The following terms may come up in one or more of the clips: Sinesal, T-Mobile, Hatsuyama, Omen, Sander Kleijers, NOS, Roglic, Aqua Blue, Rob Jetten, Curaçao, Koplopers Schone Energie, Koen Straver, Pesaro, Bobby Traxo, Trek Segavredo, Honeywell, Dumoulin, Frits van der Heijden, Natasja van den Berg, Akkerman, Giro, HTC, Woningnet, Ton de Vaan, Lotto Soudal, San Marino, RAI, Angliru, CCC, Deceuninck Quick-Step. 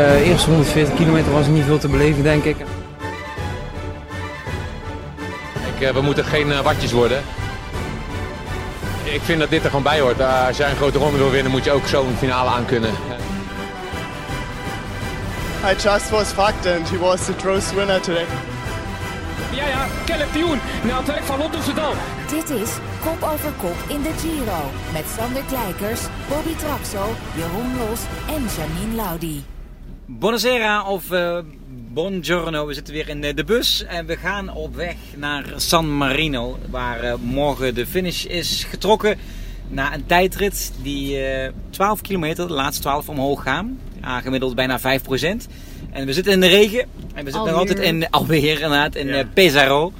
De eerste 140 kilometer was niet veel te beleven, denk ik. We moeten geen watjes worden. Ik vind dat dit er gewoon bij hoort. Als jij een grote ronde wil winnen, moet je ook zo'n finale aankunnen. I just was fucked and he was the gross winner today. Ja, Kellepioen na het trek van Lotto Soudal. Dit is Kop over Kop in de Giro. Met Sander Kleijers, Bobby Traxo, Jeroen Los en Janine Laudi. Buonasera of buongiorno, we zitten weer in de bus en we gaan op weg naar San Marino, waar morgen de finish is getrokken. Na een tijdrit die 12 kilometer, de laatste 12 omhoog gaan, gemiddeld bijna 5%. En we zitten in de regen en we zitten nog altijd in Alweer inderdaad, in Pesaro.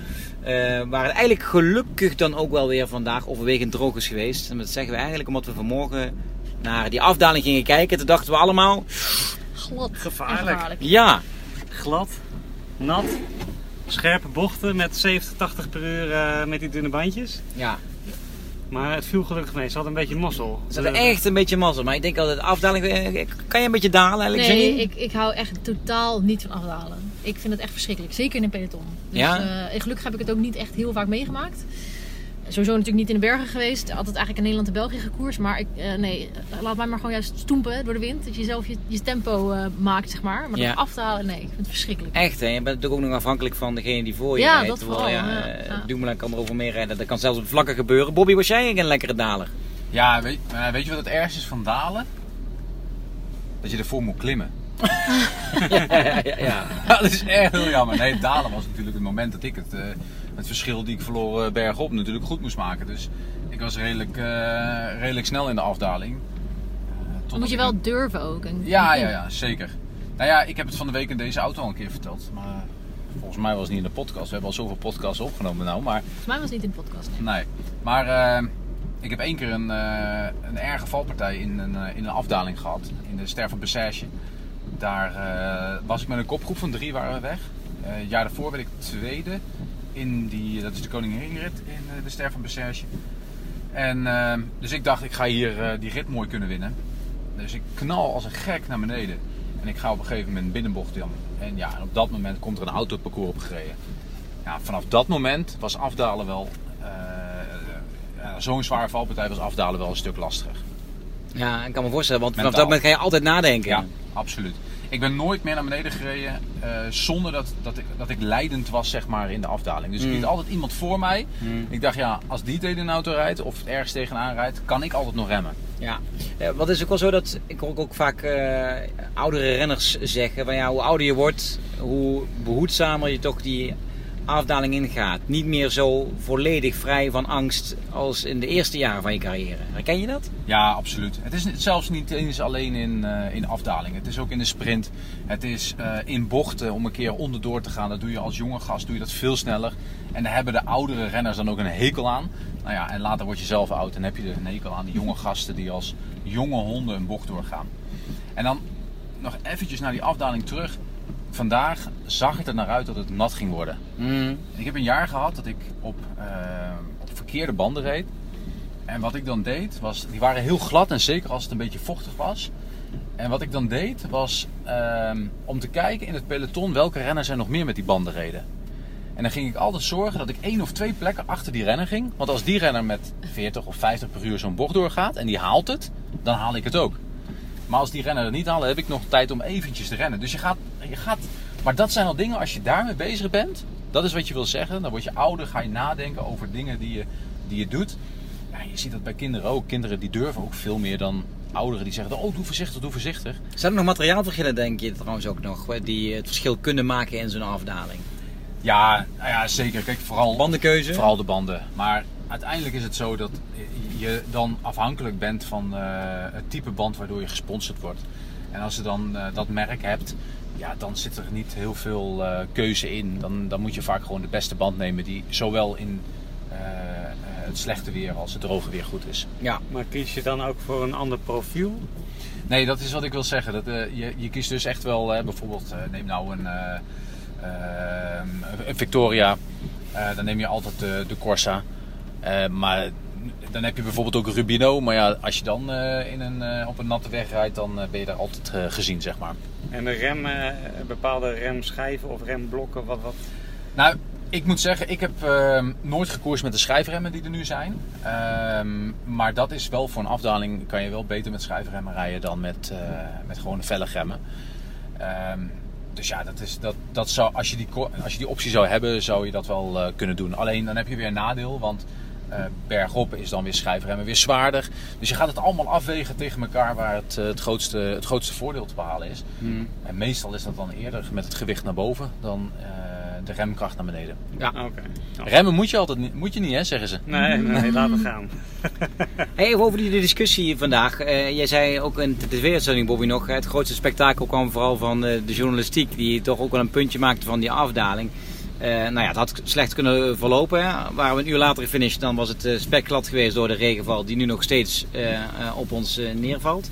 Waar het eigenlijk gelukkig dan ook wel weer vandaag overwegend droog is geweest. En dat zeggen we eigenlijk omdat we vanmorgen naar die afdaling gingen kijken. Toen dachten we allemaal... Glad. Gevaarlijk. Ja. Glad, nat, scherpe bochten met 70, 80 per uur met die dunne bandjes. Ja. Maar het viel gelukkig mee, ze hadden een beetje mazzel. Ze hadden echt een beetje mazzel, maar ik denk altijd de afdaling... Kan je een beetje dalen eigenlijk? Nee, ik hou echt totaal niet van afdalen. Ik vind het echt verschrikkelijk, zeker in een peloton. Dus, ja? Gelukkig heb ik het ook niet echt heel vaak meegemaakt. Sowieso natuurlijk niet in de bergen geweest. Altijd eigenlijk in Nederland en België gekoerst. Maar laat mij maar gewoon juist stoempen door de wind. Dat je zelf je tempo maakt, zeg maar. Maar dat af te halen, nee, ik vind het verschrikkelijk. Echt, hè? Je bent natuurlijk ook nog afhankelijk van degene die voor je rijdt. Dat vooral. Dumoulin kan erover mee rijden. Dat kan zelfs op vlakken gebeuren. Bobby, was jij een lekkere daler? Ja, weet je wat het ergste is van dalen? Dat je ervoor moet klimmen. ja. Dat is echt heel jammer. Nee, dalen was natuurlijk het moment dat ik het verschil die ik verloor bergop natuurlijk goed moest maken. Dus ik was redelijk snel in de afdaling. Dan moet je wel durven ook. Ja, zeker. Nou ja, ik heb het van de week in deze auto al een keer verteld. Maar volgens mij was het niet in de podcast. We hebben al zoveel podcasts opgenomen nou. Maar... Volgens mij was het niet in de podcast. Nee. Maar ik heb één keer een erge valpartij in een afdaling gehad. In de Ster van Bessèges. Daar was ik met een kopgroep van 3 waren we weg. Het jaar daarvoor werd ik 2e. Dat is de koninginrit in de Ster van Bessèges. Dus ik dacht, ik ga hier die rit mooi kunnen winnen. Dus ik knal als een gek naar beneden. En ik ga op een gegeven moment een binnenbocht in. En ja, en op dat moment komt er een auto het parcours opgereden. Ja, vanaf dat moment was afdalen wel... zo'n zware valpartij was afdalen wel een stuk lastiger. Ja, ik kan me voorstellen, want vanaf dat moment ga je altijd nadenken. Ja, absoluut. Ik ben nooit meer naar beneden gereden zonder dat ik leidend was, zeg maar, in de afdaling. Dus ik liet altijd iemand voor mij. Ik dacht, ja, als die tegen een auto rijdt of ergens tegenaan rijdt, kan ik altijd nog remmen. Ja, wat is ook wel zo dat, ik hoor ook vaak oudere renners zeggen, van ja, hoe ouder je wordt, hoe behoedzamer je toch die afdaling ingaat. Niet meer zo volledig vrij van angst als in de eerste jaren van je carrière. Herken je dat? Ja, absoluut. Het is zelfs niet eens alleen in afdaling. Het is ook in de sprint. Het is in bochten om een keer onderdoor te gaan. Dat doe je als jonge gast, doe je dat veel sneller. En daar hebben de oudere renners dan ook een hekel aan. Nou ja, en later word je zelf oud en heb je er een hekel aan. Die jonge gasten die als jonge honden een bocht doorgaan. En dan nog eventjes naar die afdaling terug. Vandaag zag het er naar uit dat het nat ging worden. Ik heb een jaar gehad dat ik op verkeerde banden reed. En wat ik dan deed was... Die waren heel glad en zeker als het een beetje vochtig was. En wat ik dan deed was om te kijken in het peloton welke renners er nog meer met die banden reden. En dan ging ik altijd zorgen dat ik 1 of 2 plekken achter die renner ging. Want als die renner met 40 of 50 per uur zo'n bocht doorgaat en die haalt het, dan haal ik het ook. Maar als die renner het niet halen, heb ik nog tijd om eventjes te rennen. Dus je gaat... Maar dat zijn al dingen, als je daarmee bezig bent, dat is wat je wil zeggen. Dan word je ouder, ga je nadenken over dingen die je doet. Ja, je ziet dat bij kinderen ook. Kinderen die durven ook veel meer dan ouderen die zeggen, oh, doe voorzichtig, doe voorzichtig. Zijn er nog materiaalverschillen, denk je trouwens ook nog, die het verschil kunnen maken in zo'n afdaling? Ja, zeker. Kijk, vooral... Bandenkeuze? Vooral de banden. Maar uiteindelijk is het zo dat je dan afhankelijk bent van het type band waardoor je gesponsord wordt. En als je dan dat merk hebt, ja, dan zit er niet heel veel keuze in. Dan moet je vaak gewoon de beste band nemen die zowel in het slechte weer als het droge weer goed is. Ja, maar kies je dan ook voor een ander profiel? Nee, dat is wat ik wil zeggen. Dat, je kiest dus echt wel, bijvoorbeeld, neem nou een Victoria. Dan neem je altijd de Corsa. Maar dan heb je bijvoorbeeld ook Rubino. Maar ja, als je dan op een natte weg rijdt, dan ben je daar altijd gezien, zeg maar. En de rem, bepaalde remschijven of remblokken, wat? Nou, ik moet zeggen, ik heb nooit gekoerst met de schijfremmen die er nu zijn. Maar dat is wel, voor een afdaling kan je wel beter met schijfremmen rijden dan met gewone velgremmen. Dus ja, dat zou, als je die optie zou hebben, zou je dat wel kunnen doen. Alleen dan heb je weer een nadeel, want bergop is dan weer schijfremmen weer zwaarder. Dus je gaat het allemaal afwegen tegen elkaar waar het grootste voordeel te behalen is. Mm. En meestal is dat dan eerder met het gewicht naar boven dan de remkracht naar beneden. Ja, oké. Okay. Remmen moet je niet, hè, zeggen ze. Nee, laten we gaan. Hey, even over die discussie hier vandaag. Jij zei ook in de weerstelling, Bobby, nog, het grootste spektakel kwam vooral van de journalistiek, die toch ook wel een puntje maakte van die afdaling. Nou ja, het had slecht kunnen verlopen. Hè. Waren we een uur later gefinished, dan was het spekglad geweest door de regenval die nu nog steeds op ons neervalt.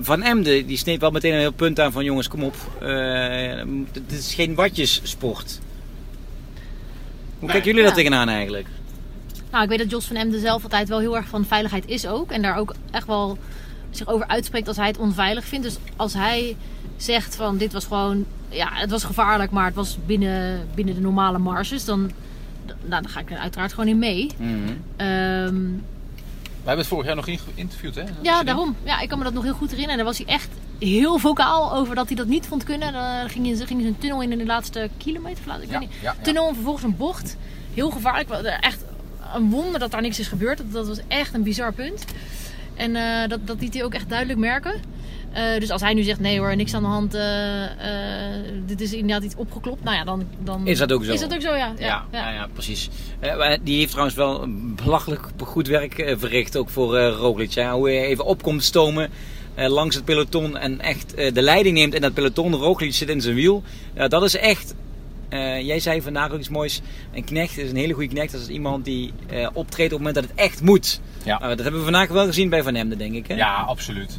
Van Emden, die sneed wel meteen een heel punt aan van jongens, kom op. Het is geen watjessport. Hoe kijken jullie daar tegenaan eigenlijk? Nou, ik weet dat Jos van Emden zelf altijd wel heel erg van veiligheid is ook. En daar ook echt wel zich over uitspreekt als hij het onveilig vindt. Dus als hij zegt van dit was gewoon, ja, het was gevaarlijk, maar het was binnen de normale marges, dan ga ik er uiteraard gewoon in mee. Mm-hmm. We hebben het vorig jaar nog geïnterviewd, hè? Ja, daarom. Ja, ik kan me dat nog heel goed herinneren. En daar was hij echt heel vocaal over dat hij dat niet vond kunnen. Dan ging hij een tunnel in de laatste kilometer. Tunnel en vervolgens een bocht. Heel gevaarlijk. Echt een wonder dat daar niks is gebeurd. Dat was echt een bizar punt. En dat liet hij ook echt duidelijk merken. Dus als hij nu zegt, nee hoor, niks aan de hand. Dit is inderdaad iets opgeklopt. Nou ja, dan is dat ook zo. Is dat ook zo, ja. Ja, precies. Die heeft trouwens wel belachelijk goed werk verricht. Ook voor Roglic. Hè? Hoe hij even opkomt stomen langs het peloton. En echt de leiding neemt in dat peloton. Roglic zit in zijn wiel. Dat is echt... jij zei vandaag ook iets moois. Een knecht is een hele goede knecht. Dat is iemand die optreedt op het moment dat het echt moet. Ja. Dat hebben we vandaag wel gezien bij Van Emden, denk ik. Hè? Ja, absoluut.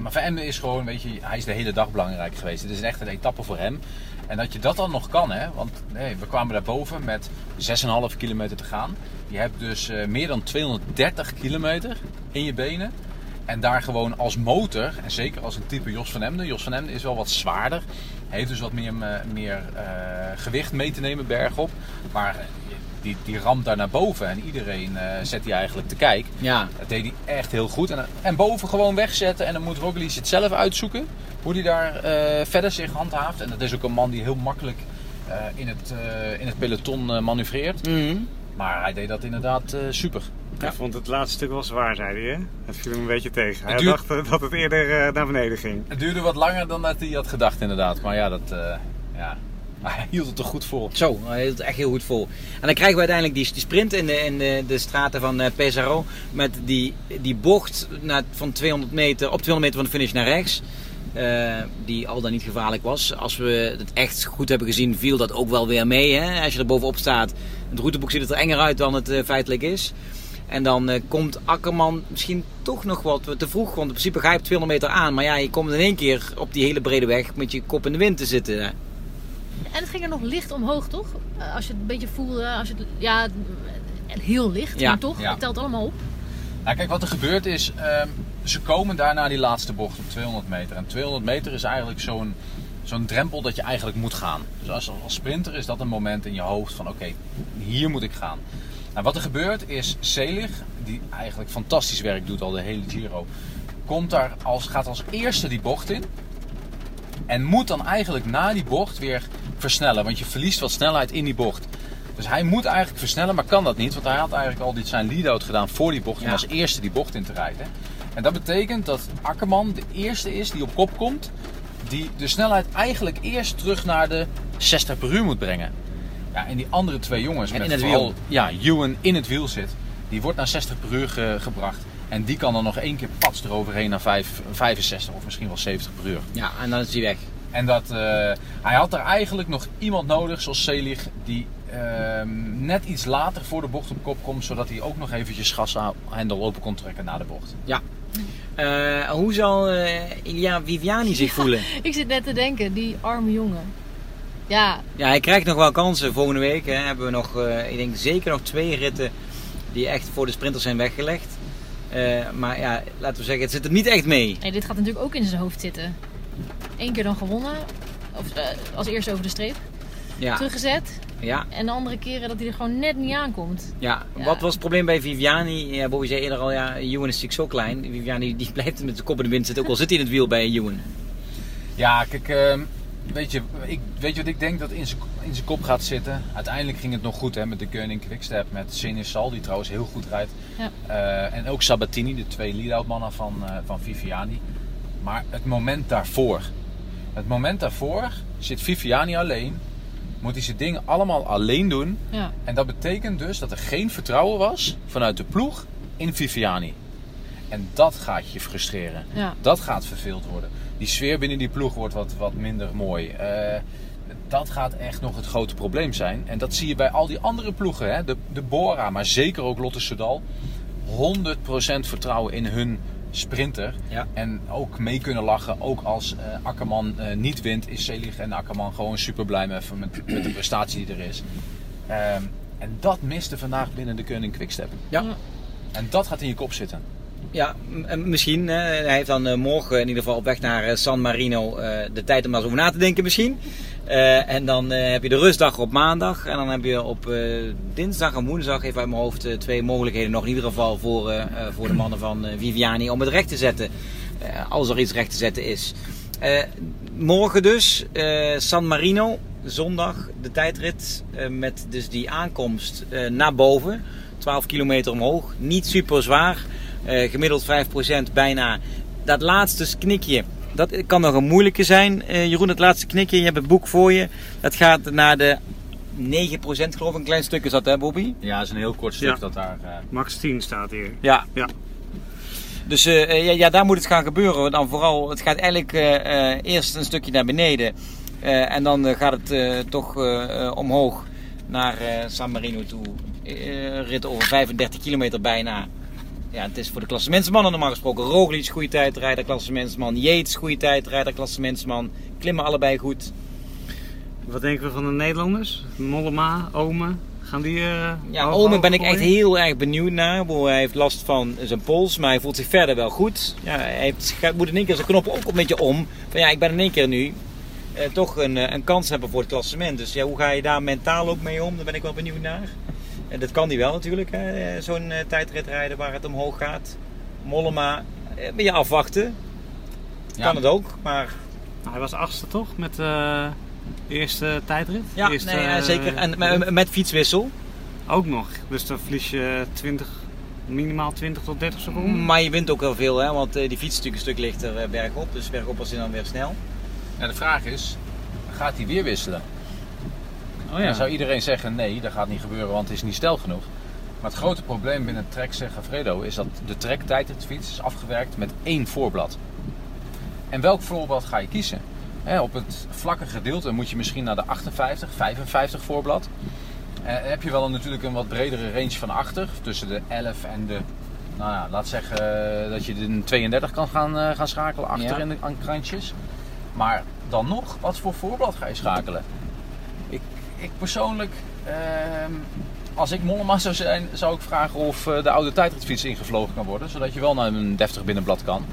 Maar Van Emden is gewoon, weet je, hij is de hele dag belangrijk geweest. Het is echt een etappe voor hem. En dat je dat dan nog kan, hè. Want nee, we kwamen daarboven met 6,5 kilometer te gaan. Je hebt dus meer dan 230 kilometer in je benen. En daar gewoon als motor, en zeker als een type Jos van Emden. Jos van Emden is wel wat zwaarder. Heeft dus wat meer gewicht mee te nemen bergop. Maar die ramt daar naar boven. En iedereen zet die eigenlijk te kijk. Ja. Dat deed hij echt heel goed. En boven gewoon wegzetten. En dan moet Roglic het zelf uitzoeken. Hoe hij daar verder zich handhaaft. En dat is ook een man die heel makkelijk in het peloton manoeuvreert. Mm-hmm. Maar hij deed dat inderdaad super. Ja. Ik vond het laatste stuk wel zwaar, zei hij. Hè? Dat viel hem een beetje tegen. Hij dacht dat het eerder naar beneden ging. Het duurde wat langer dan dat hij had gedacht, inderdaad. Maar ja, hij hield het toch goed vol. Zo, hij hield het echt heel goed vol. En dan krijgen we uiteindelijk die sprint in de straten van Pesaro. Met die bocht van 200 meter, op 200 meter van de finish naar rechts. Die al dan niet gevaarlijk was. Als we het echt goed hebben gezien, viel dat ook wel weer mee. Hè? Als je er bovenop staat, het routeboek ziet het er enger uit dan het feitelijk is. En dan komt Akkerman misschien toch nog wat te vroeg. Want in principe ga je op 200 meter aan. Maar ja, je komt in één keer op die hele brede weg met je kop in de wind te zitten. Hè? En het ging er nog licht omhoog, toch? Als je het een beetje voelde. Ja, heel licht, ja, maar toch. Ja. Het telt allemaal op. Nou, kijk, wat er gebeurt is... ze komen daarna die laatste bocht op 200 meter. En 200 meter is eigenlijk zo'n drempel dat je eigenlijk moet gaan. Dus als sprinter is dat een moment in je hoofd van... oké, hier moet ik gaan. Nou, wat er gebeurt is Selig, die eigenlijk fantastisch werk doet al de hele Giro... gaat als eerste die bocht in. En moet dan eigenlijk na die bocht weer versnellen. Want je verliest wat snelheid in die bocht. Dus hij moet eigenlijk versnellen, maar kan dat niet. Want hij had eigenlijk al zijn lead-out gedaan voor die bocht... om als eerste die bocht in te rijden. En dat betekent dat Akkerman de eerste is die op kop komt... die de snelheid eigenlijk eerst terug naar de 60 per uur moet brengen. Ja, en die andere twee jongens, met vooral Ewan in het wiel zit... die wordt naar 60 per uur gebracht... En die kan dan nog één keer pats eroverheen naar 65 of misschien wel 70 per uur. Ja, en dan is hij weg. En hij had er eigenlijk nog iemand nodig, zoals Selig, die net iets later voor de bocht op kop komt. Zodat hij ook nog eventjes gashendel open kon trekken na de bocht. Ja. Hoe zal Ilya Viviani zich voelen? Ik zit net te denken, die arme jongen. Ja, hij krijgt nog wel kansen. Volgende week hebben we nog, ik denk zeker nog 2 ritten die echt voor de sprinters zijn weggelegd. Maar ja, laten we zeggen, het zit er niet echt mee. Nee, dit gaat natuurlijk ook in zijn hoofd zitten. Eén keer dan gewonnen. Of als eerste over de streep. Ja. Teruggezet. Ja. En de andere keren dat hij er gewoon net niet aankomt. Ja, ja. Wat was het probleem bij Viviani? Ja, Bobby zei eerder al, ja, Ewan is natuurlijk zo klein. Viviani die blijft met de kop in de wind zitten, ook al zit hij in het wiel bij Ewan. Ja, kijk, weet je wat ik denk dat in zijn kop gaat zitten? Uiteindelijk ging het nog goed, hè, met de Deceuninck Quick-Step, met Sinesal, die trouwens heel goed rijdt. Ja. En ook Sabatini, de twee lead-out mannen van Viviani. Maar het moment daarvoor zit Viviani alleen. Moet hij zijn dingen allemaal alleen doen. Ja. En dat betekent dus dat er geen vertrouwen was vanuit de ploeg in Viviani. En dat gaat je frustreren. Ja. Dat gaat verveeld worden. Die sfeer binnen die ploeg wordt wat minder mooi. Dat gaat echt nog het grote probleem zijn. En dat zie je bij al die andere ploegen. Hè? De Bora, maar zeker ook Lotto Soudal. 100% vertrouwen in hun sprinter. Ja. En ook mee kunnen lachen. Ook als Akkerman niet wint, is Selig en Akkerman gewoon super blij met de prestatie die er is. En dat miste vandaag binnen de Deceuninck Quick-Step. Ja. En dat gaat in je kop zitten. Ja, misschien. Hij heeft dan morgen in ieder geval op weg naar San Marino de tijd om daar eens over na te denken misschien. En dan heb je de rustdag op maandag. En dan heb je op dinsdag en woensdag, even uit mijn hoofd, twee mogelijkheden nog in ieder geval voor de mannen van Viviani om het recht te zetten. Als er iets recht te zetten is. Morgen dus, San Marino, zondag de tijdrit. Met dus die aankomst naar boven. 12 kilometer omhoog. Niet super zwaar. Gemiddeld 5% bijna. Dat laatste knikje, dat kan nog een moeilijke zijn. Jeroen, dat laatste knikje, je hebt het boek voor je. Dat gaat naar de 9% geloof ik. Een klein stuk is dat, hè Bobby? Ja, dat is een heel kort stuk, ja. Dat daar... Max 10 staat hier. Ja. Ja. Dus ja, daar moet het gaan gebeuren. Dan vooral, het gaat eigenlijk eerst een stukje naar beneden. En dan gaat het toch omhoog naar San Marino toe. Rit over 35 kilometer bijna. Ja, het is voor de klassementsmannen normaal gesproken. Roglic, goede tijdrijder, klassementsman. Yates, goede tijdrijder, klassementsman. Klimmen allebei goed. Wat denken we van de Nederlanders? Mollema, Omen, gaan die... ja, Omen ben ik echt heel erg benieuwd naar. Hij heeft last van zijn pols, maar hij voelt zich verder wel goed. Ja, hij moet in één keer zijn knoppen ook een beetje om. Van ja, ik ben in één keer nu toch een kans hebben voor het klassement. Dus ja, hoe ga je daar mentaal ook mee om? Daar ben ik wel benieuwd naar. En dat kan hij wel natuurlijk, hè? Zo'n tijdrit rijden waar het omhoog gaat. Mollema, een beetje afwachten. Ja. Kan het ook, maar... Hij was 8e toch, met de eerste tijdrit? Ja, eerste, nee, zeker. En met fietswissel. Ook nog, dus dan verlies je minimaal 20 tot 30 seconden. Maar je wint ook wel veel, hè? Want die fiets is natuurlijk een stuk lichter bergop. Dus bergop was hij dan weer snel. Ja, de vraag is, gaat hij weer wisselen? Oh ja. Dan zou iedereen zeggen, nee, dat gaat niet gebeuren, want het is niet snel genoeg. Maar het grote probleem binnen Trek Segavredo is dat de Trek tijdritfiets is afgewerkt met 1 voorblad. En welk voorblad ga je kiezen? He, op het vlakke gedeelte moet je misschien naar de 58, 55 voorblad. Heb je wel natuurlijk een wat bredere range van achter, tussen de 11 en de... Nou ja, laat zeggen dat je de 32 kan gaan schakelen, achter in de krantjes. Maar dan nog, wat voor voorblad ga je schakelen? Ik persoonlijk, als ik Mollema zou zijn, zou ik vragen of de oude tijdritfiets ingevlogen kan worden. Zodat je wel naar een deftig binnenblad kan.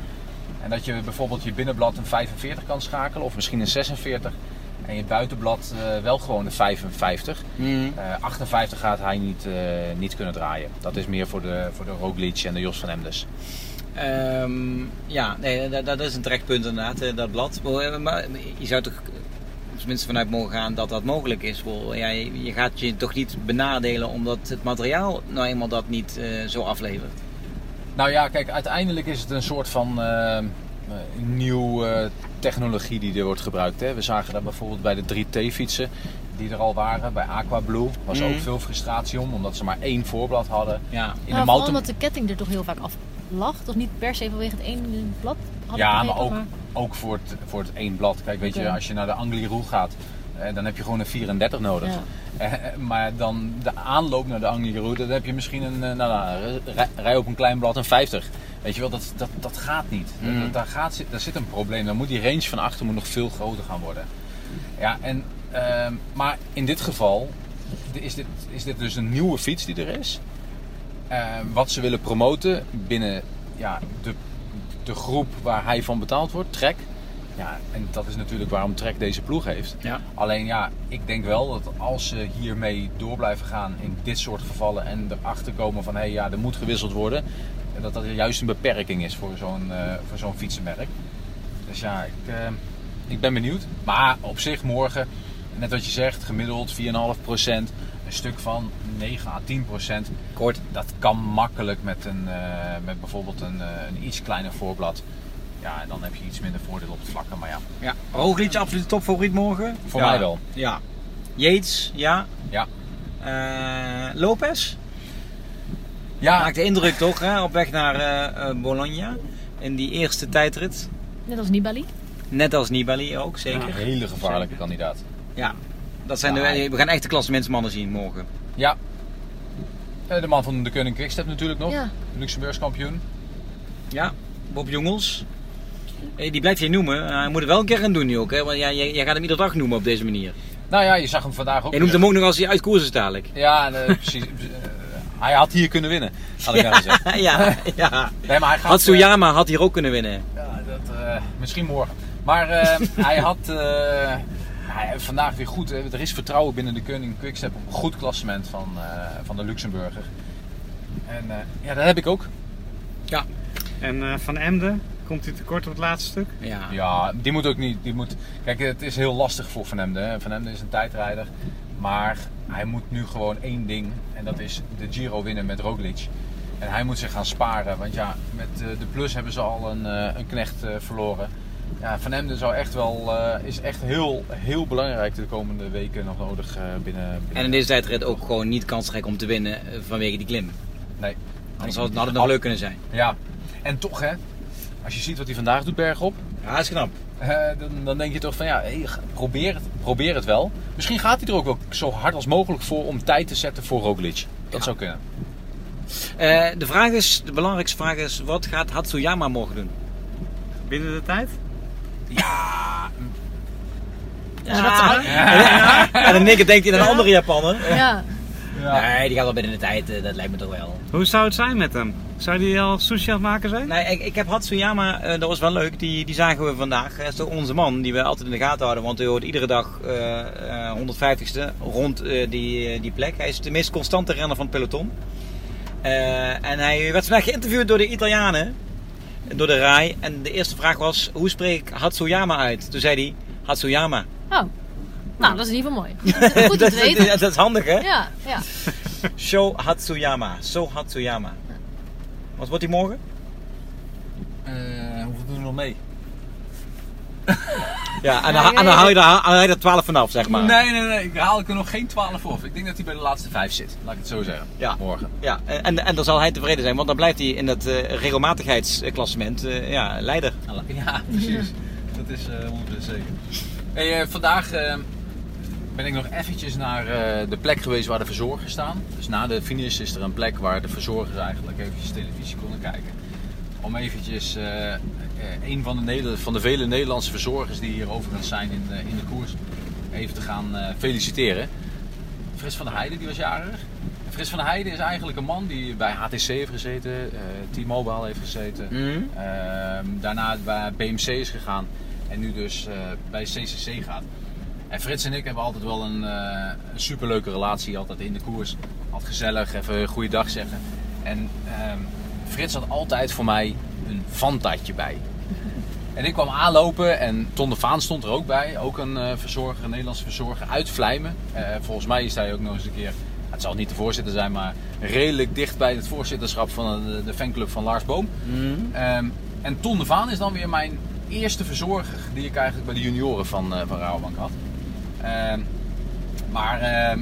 En dat je bijvoorbeeld je binnenblad een 45 kan schakelen of misschien een 46. En je buitenblad wel gewoon een 55. 58 gaat hij niet kunnen draaien. Dat is meer voor de Roglic en de Jos van Emden. Ja, nee, dat is een terechtpunt inderdaad, dat blad. Maar je zou toch... Tenminste vanuit mogen gaan dat dat mogelijk is. Ja, je gaat je toch niet benadelen omdat het materiaal nou eenmaal dat niet zo aflevert. Nou ja, kijk, uiteindelijk is het een soort van nieuwe technologie die er wordt gebruikt. Hè? We zagen dat bijvoorbeeld bij de 3T-fietsen die er al waren, bij Aqua Blue. Was ook veel frustratie omdat ze maar 1 voorblad hadden. Ja. Vooral omdat de ketting er toch heel vaak af lag, toch niet per se vanwege het 1 blad? Ja, maar ook voor het 1 blad. Kijk, weet je, als je naar de Angliru gaat, dan heb je gewoon een 34 nodig. Ja. Maar dan de aanloop naar de Angliru, dan heb je misschien rij op een klein blad een 50. Weet je wel, dat gaat niet. Daar zit een probleem. Dan moet die range van achter nog veel groter gaan worden. Ja, en, maar in dit geval is dit dus een nieuwe fiets die er is. Wat ze willen promoten binnen de groep waar hij van betaald wordt, Trek. Ja, en dat is natuurlijk waarom Trek deze ploeg heeft. Ja. Alleen ja, ik denk wel dat als ze hiermee door blijven gaan in dit soort gevallen en erachter komen van hey, ja, er moet gewisseld worden, dat dat juist een beperking is voor zo'n fietsenmerk. Dus ja, ik ben benieuwd. Maar op zich morgen, net wat je zegt, gemiddeld 4,5%. Een stuk van 9 à 10%. Kort, dat kan makkelijk met bijvoorbeeld een iets kleiner voorblad. Ja, en dan heb je iets minder voordeel op het vlakken, maar ja. Ja, Roglic absoluut topfavoriet morgen? Voor mij wel. Ja. Yates, ja. Ja. Lopez? Ja. Maakt de indruk toch, hè? Op weg naar Bologna. In die eerste tijdrit. Net als Nibali? Net als Nibali ook, zeker. Ja, een hele gevaarlijke kandidaat. Ja. Dat zijn we gaan echt de klassementsmannen zien morgen. Ja. De man van de Deceuninck Quick-Step natuurlijk nog. Ja. Luxemburgs kampioen. Ja. Bob Jongels. Die blijf je noemen. Hij moet er wel een keer aan doen nu ook. Hè? Want jij gaat hem iedere dag noemen op deze manier. Nou ja, je zag hem vandaag ook. Je noemt hem ook nog als hij uit koers is dadelijk. Ja, precies. Hij had hier kunnen winnen, had ik gezegd. Ja. Nee, maar hij gaat, Hatsuyama had hier ook kunnen winnen. Ja, misschien morgen. Maar hij had... vandaag weer goed. Er is vertrouwen binnen de Deceuninck Quick-Step op een goed klassement van de Luxemburger. En dat heb ik ook. Ja. En Van Emden, komt hij tekort op het laatste stuk? Ja, die moet ook niet. Kijk, het is heel lastig voor Van Emden. Hè. Van Emden is een tijdrijder. Maar hij moet nu gewoon één ding. En dat is de Giro winnen met Roglic. En hij moet zich gaan sparen. Want ja, met de plus hebben ze al een knecht verloren. Ja, Van Emden zou echt is echt heel, heel belangrijk de komende weken nog nodig binnen. En in deze tijdrit ook gewoon niet kansrijk om te winnen vanwege die klim. Nee. Anders had het nog leuk kunnen zijn. Ja. En toch hè, als je ziet wat hij vandaag doet bergop. Ja, dat is knap. Dan denk je toch van ja, hey, probeer het wel. Misschien gaat hij er ook wel zo hard als mogelijk voor om tijd te zetten voor Roglic. Dat zou kunnen. De belangrijkste vraag is, wat gaat Hatsuyama morgen doen? Binnen de tijd? Ja. En dan denkt hij aan een andere Japaner. Ja. Nee, die gaat wel binnen de tijd, dat lijkt me toch wel. Hoe zou het zijn met hem? Zou die al sushi aan het maken zijn? Nee, ik heb Hatsuyama, dat was wel leuk, die zagen we vandaag. Dat is toch onze man, die we altijd in de gaten houden, want hij hoort iedere dag 150ste rond die plek. Hij is de meest constante renner van het peloton. En hij werd vandaag geïnterviewd door de Italianen. Door de RAI. En de eerste vraag was, hoe spreek ik Hatsuyama uit? Toen zei hij, Hatsuyama. Oh, nou, dat is in ieder geval mooi. Goed te weten. Dat is handig, hè? Ja. Hatsuyama. Ja. Wat wordt hij morgen? Hoeveel doen we nog mee? En dan haal je er 12 vanaf, zeg maar. Nee. Ik haal er nog geen 12 voor. Ik denk dat hij bij de laatste 5 zit. Laat ik het zo zeggen. Ja. Morgen. Ja. En dan zal hij tevreden zijn. Want dan blijft hij in het regelmatigheidsklassement leider. Ja, precies. Dat is 100% zeker. Hey, vandaag ben ik nog eventjes naar de plek geweest waar de verzorgers staan. Dus na de finish is er een plek waar de verzorgers eigenlijk eventjes televisie konden kijken. Om eventjes een van de vele Nederlandse verzorgers die hier overigens zijn in de koers even te gaan feliciteren. Frits van der Heijden, die was jarig. En Frits van der Heijden is eigenlijk een man die bij HTC heeft gezeten, T-Mobile heeft gezeten. Mm-hmm. Daarna bij BMC is gegaan en nu dus bij CCC gaat. En Frits en ik hebben altijd wel een superleuke relatie, altijd in de koers. Altijd gezellig, even goeiedag zeggen. En Frits had altijd voor mij een Fantaatje bij. En ik kwam aanlopen en Ton de Vaan stond er ook bij. Ook een verzorger, een Nederlandse verzorger uit Vlijmen. Volgens mij is hij ook nog eens een keer, het zal niet de voorzitter zijn, maar redelijk dicht bij het voorzitterschap van de fanclub van Lars Boom. Mm-hmm. En Ton de Vaan is dan weer mijn eerste verzorger die ik eigenlijk bij de junioren van Rabobank had. Maar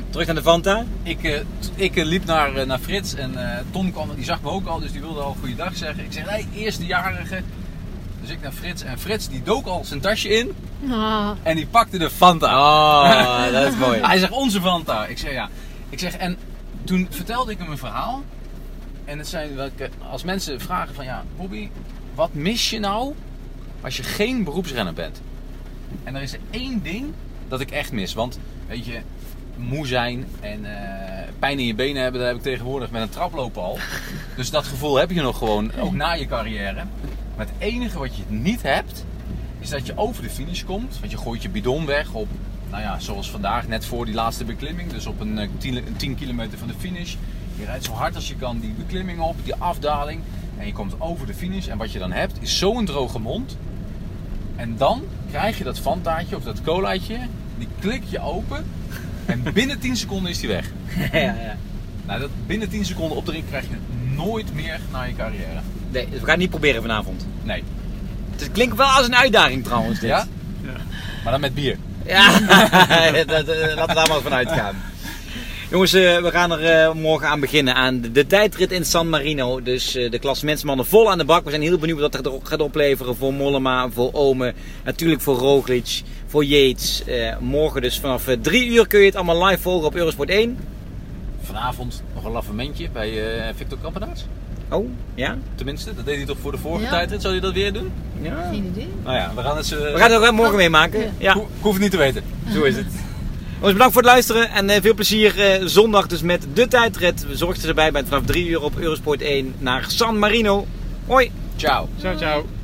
terug naar de Vanta. Ik liep naar Frits en Tom kwam, die zag me ook al, dus die wilde al goeiedag zeggen. Ik zeg, nee, eerstejarige. Dus ik naar Frits en Frits die dook al zijn tasje in en die pakte de Vanta. Oh, dat is mooi. Hij zegt, onze Vanta. Ik zeg, ja. Ik zeg, en toen vertelde ik hem een verhaal. En het zijn, als mensen vragen van, ja, Bobby, wat mis je nou als je geen beroepsrenner bent? En er is één ding dat ik echt mis, want weet je, moe zijn en pijn in je benen hebben, dat heb ik tegenwoordig met een traplopen al. Dus dat gevoel heb je nog gewoon, ook na je carrière. Maar het enige wat je niet hebt, is dat je over de finish komt. Want je gooit je bidon weg op, nou ja, zoals vandaag, net voor die laatste beklimming. Dus op een 10 kilometer van de finish. Je rijdt zo hard als je kan die beklimming op, die afdaling. En je komt over de finish. En wat je dan hebt, is zo'n droge mond. En dan krijg je dat Fantaatje of dat colaatje. Die klik je open. En binnen 10 seconden is die weg. Ja, ja. Nou, dat binnen 10 seconden opdrinken krijg je nooit meer naar je carrière. Nee, we gaan het niet proberen vanavond. Nee. Het klinkt wel als een uitdaging trouwens, dit. Ja? Ja. Maar dan met bier. Ja, laten we daar maar van uitgaan. Jongens, we gaan er morgen aan beginnen aan de tijdrit in San Marino. Dus de klassementsmannen vol aan de bak. We zijn heel benieuwd wat dat gaat opleveren voor Mollema, voor Omen, natuurlijk voor Roglic, voor Yates. Morgen dus vanaf 3 uur kun je het allemaal live volgen op Eurosport 1. Vanavond nog een lavvementje bij Victor Kampenaerts. Oh, ja? Tenminste, dat deed hij toch voor de vorige tijdrit? Zou hij dat weer doen? Ja. Geen idee. Nou ja, we gaan het ook morgen meemaken. Ja. Ja. Ik hoef het niet te weten. Zo is het. Ons bedankt voor het luisteren en veel plezier zondag dus met de tijdrit. We zorgen erbij bij vanaf 3 uur op Eurosport 1 naar San Marino. Hoi. Ciao. Ciao, ciao.